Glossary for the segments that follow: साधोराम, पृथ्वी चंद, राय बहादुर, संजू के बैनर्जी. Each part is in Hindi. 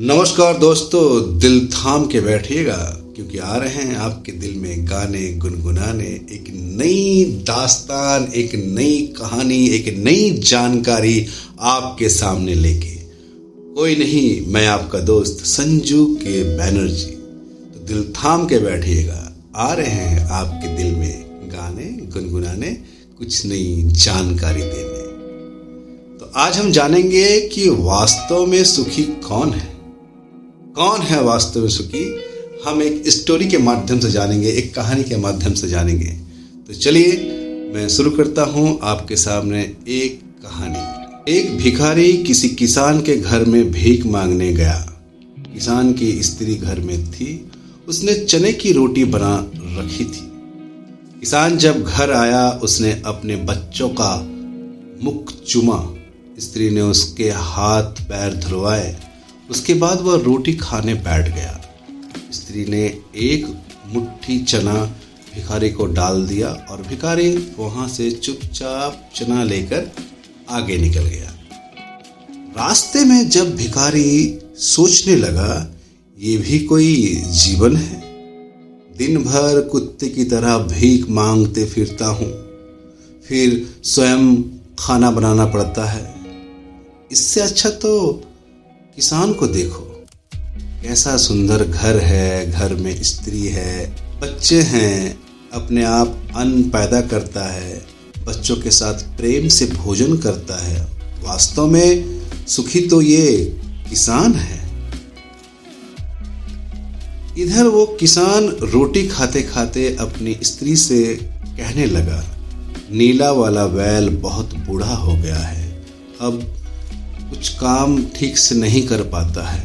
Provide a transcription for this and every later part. नमस्कार दोस्तों, दिल थाम के बैठिएगा क्योंकि आ रहे हैं आपके दिल में गाने गुनगुनाने। एक नई दास्तान, एक नई कहानी, एक नई जानकारी आपके सामने लेके। कोई नहीं, मैं आपका दोस्त संजू के बैनर्जी। तो दिल थाम के बैठिएगा, आ रहे हैं आपके दिल में गाने गुनगुनाने, कुछ नई जानकारी देने। तो आज हम जानेंगे कि वास्तव में सुखी कौन है, कौन है वास्तव में सुखी। हम एक स्टोरी के माध्यम से जानेंगे, एक कहानी के माध्यम से जानेंगे। तो चलिए मैं शुरू करता हूँ आपके सामने एक कहानी। एक भिखारी किसी किसान के घर में भीख मांगने गया। किसान की स्त्री घर में थी, उसने चने की रोटी बना रखी थी। किसान जब घर आया, उसने अपने बच्चों का मुख चूमा। स्त्री ने उसके हाथ पैर धुलवाए। उसके बाद वह रोटी खाने बैठ गया। स्त्री ने एक मुट्ठी चना भिखारी को डाल दिया और भिखारी वहां से चुपचाप चना लेकर आगे निकल गया। रास्ते में जब भिखारी सोचने लगा, ये भी कोई जीवन है, दिन भर कुत्ते की तरह भीख मांगते फिरता हूँ, फिर स्वयं खाना बनाना पड़ता है, इससे अच्छा तो किसान को देखो, कैसा सुंदर घर है, घर में स्त्री है, बच्चे हैं, अपने आप अन्न पैदा करता है, बच्चों के साथ प्रेम से भोजन करता है। वास्तव में सुखी तो ये किसान है। इधर वो किसान रोटी खाते खाते अपनी स्त्री से कहने लगा, नीला वाला बैल बहुत बूढ़ा हो गया है, अब कुछ काम ठीक से नहीं कर पाता है,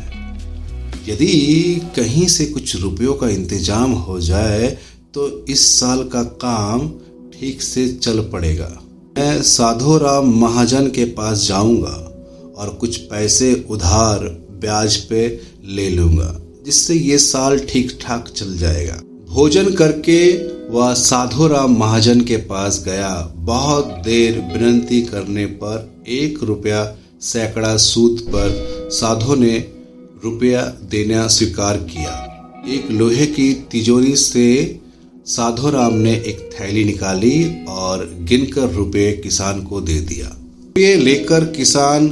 यदि कहीं से कुछ रुपयों का इंतजाम हो जाए तो इस साल का काम ठीक से चल पड़ेगा। मैं साधोराम महाजन के पास जाऊंगा और कुछ पैसे उधार ब्याज पे ले लूंगा, जिससे ये साल ठीक ठाक चल जाएगा। भोजन करके वह साधोराम महाजन के पास गया। बहुत देर विनती करने पर 1 रुपया सैकड़ा सूद पर साधो ने रुपया देना स्वीकार किया। एक लोहे की तिजोरी से साधोराम ने एक थैली निकाली और गिनकर रुपये किसान को दे दिया। रुपये लेकर किसान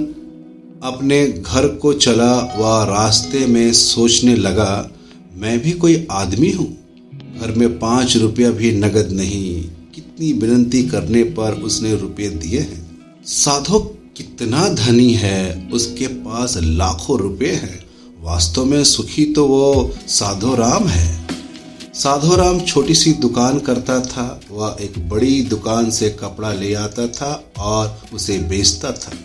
अपने घर को चला। वह रास्ते में सोचने लगा, मैं भी कोई आदमी हूँ, घर में 5 रुपया भी नगद नहीं, कितनी विनती करने पर उसने रुपये दिए हैं। साधो कितना धनी है, उसके पास लाखों रुपए हैं, वास्तव में सुखी तो वो साधोराम है। साधोराम छोटी सी दुकान करता था। वह एक बड़ी दुकान से कपड़ा ले आता था और उसे बेचता था।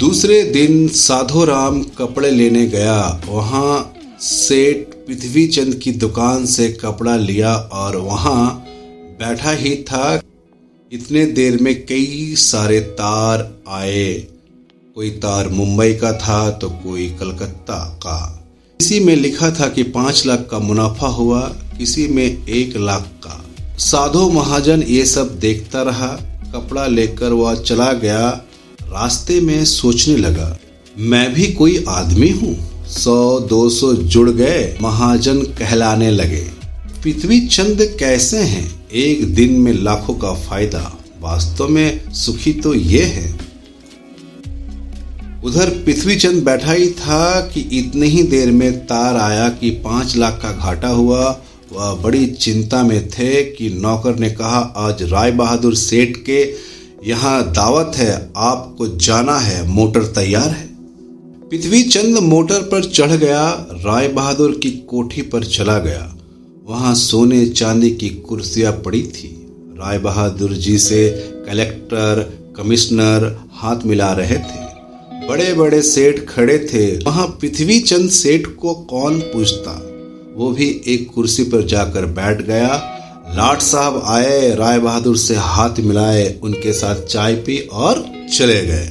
दूसरे दिन साधोराम कपड़े लेने गया। वहाँ सेठ पृथ्वी चंद की दुकान से कपड़ा लिया और वहाँ बैठा ही था, इतने देर में कई सारे तार आए। कोई तार मुंबई का था तो कोई कलकत्ता का। किसी में लिखा था कि 5 लाख का मुनाफा हुआ, किसी में 1 लाख का। साधो महाजन ये सब देखता रहा। कपड़ा लेकर वह चला गया। रास्ते में सोचने लगा, मैं भी कोई आदमी हूँ। 100-200 जुड़ गए, महाजन कहलाने लगे। पृथ्वी चंद कैसे हैं, एक दिन में लाखों का फायदा, वास्तव में सुखी तो ये है। उधर पृथ्वी चंद बैठा ही था कि इतनी ही देर में तार आया कि 5 लाख का घाटा हुआ। वह बड़ी चिंता में थे कि नौकर ने कहा, आज राय बहादुर सेठ के यहाँ दावत है, आपको जाना है, मोटर तैयार है। पृथ्वी चंद मोटर पर चढ़ गया, राय बहादुर की कोठी पर चला गया। वहाँ सोने चांदी की कुर्सियाँ पड़ी थी। राय बहादुर जी से कलेक्टर कमिश्नर हाथ मिला रहे थे। बड़े बड़े सेठ खड़े थे। वहाँ पृथ्वी चंद सेठ को कौन पूछता, वो भी एक कुर्सी पर जाकर बैठ गया। लाट साहब आए, राय बहादुर से हाथ मिलाए, उनके साथ चाय पी और चले गए।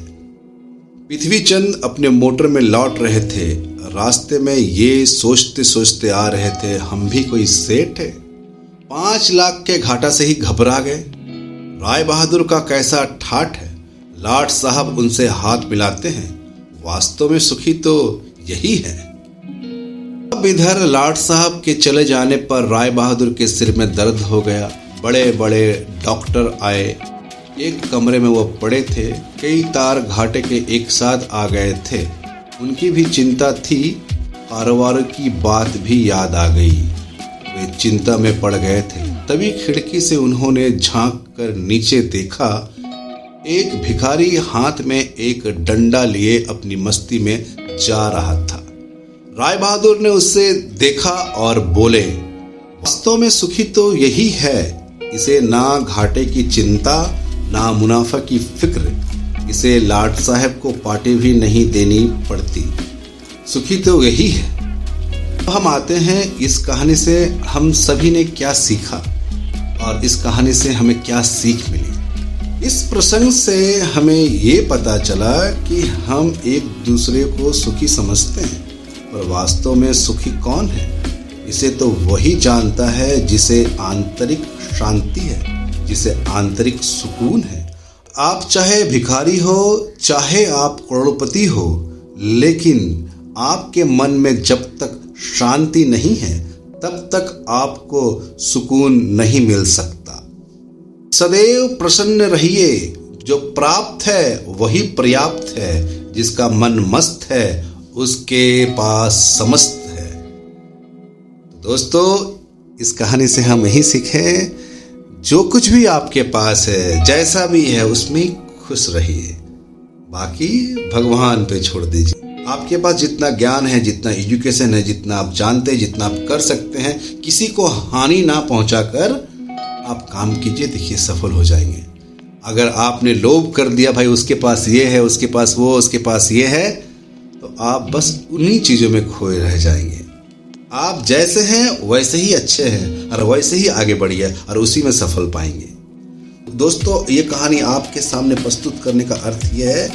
पृथ्वी चंद अपने मोटर में लौट रहे थे। रास्ते में ये सोचते सोचते आ रहे थे, हम भी कोई सेठ है। 5 लाख के घाटा से ही घबरा गए। राय बहादुर का कैसा ठाठ है, लाट साहब उनसे हाथ मिलाते हैं, वास्तव में सुखी तो यही है। अब इधर लाट साहब के चले जाने पर राय बहादुर के सिर में दर्द हो गया। बड़े बड़े डॉक्टर आए, एक कमरे में वो पड़े थे, कई तार घाटे के एक साथ आ गए थे। उनकी भी चिंता थी, कारोबार की बात भी याद आ गई, वे चिंता में पड़ गए थे। तभी खिड़की से उन्होंने झांक कर नीचे देखा, एक भिखारी हाथ में एक डंडा लिए अपनी मस्ती में जा रहा था। राय बहादुर ने उसे देखा और बोले, वास्तव में सुखी तो यही है, इसे ना घाटे की चिंता ना मुनाफा की फिक्र, इसे लाट साहब को पार्टी भी नहीं देनी पड़ती, सुखी तो यही है। अब हम आते हैं इस कहानी से हम सभी ने क्या सीखा और इस कहानी से हमें क्या सीख मिली। इस प्रसंग से हमें ये पता चला कि हम एक दूसरे को सुखी समझते हैं, पर वास्तव में सुखी कौन है इसे तो वही जानता है जिसे आंतरिक शांति है, जिसे आंतरिक सुकून है। आप चाहे भिखारी हो, चाहे आप करोड़पति हो, लेकिन आपके मन में जब तक शांति नहीं है तब तक आपको सुकून नहीं मिल सकता। सदैव प्रसन्न रहिए, जो प्राप्त है वही पर्याप्त है, जिसका मन मस्त है उसके पास समस्त है। दोस्तों, इस कहानी से हम यही सीखे, जो कुछ भी आपके पास है, जैसा भी है, उसमें खुश रहिए, बाकी भगवान पे छोड़ दीजिए। आपके पास जितना ज्ञान है, जितना एजुकेशन है, जितना आप जानते हैं, जितना आप कर सकते हैं, किसी को हानि ना पहुंचाकर आप काम कीजिए, देखिए सफल हो जाएंगे। अगर आपने लोभ कर दिया, भाई उसके पास ये है, उसके पास वो, उसके पास ये है, तो आप बस उन्हीं चीज़ों में खोए रह जाएंगे। आप जैसे हैं वैसे ही अच्छे हैं और वैसे ही आगे बढ़िए और उसी में सफल पाएंगे। दोस्तों, ये कहानी आपके सामने प्रस्तुत करने का अर्थ ये है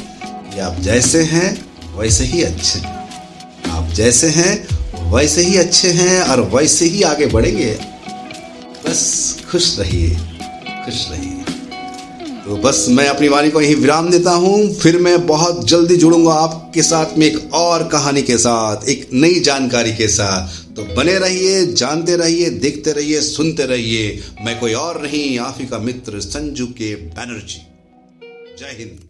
कि आप जैसे हैं वैसे ही अच्छे हैं, आप जैसे हैं वैसे ही अच्छे हैं और वैसे ही आगे बढ़ेंगे। बस खुश रहिए, खुश रहिए। तो बस मैं अपनी वाणी को यहीं विराम देता हूँ। फिर मैं बहुत जल्दी जुड़ूंगा आपके साथ में एक और कहानी के साथ, एक नई जानकारी के साथ। तो बने रहिए, जानते रहिए, देखते रहिए, सुनते रहिए। मैं कोई और नहीं, आप ही का मित्र संजू के बैनर्जी। जय हिंद।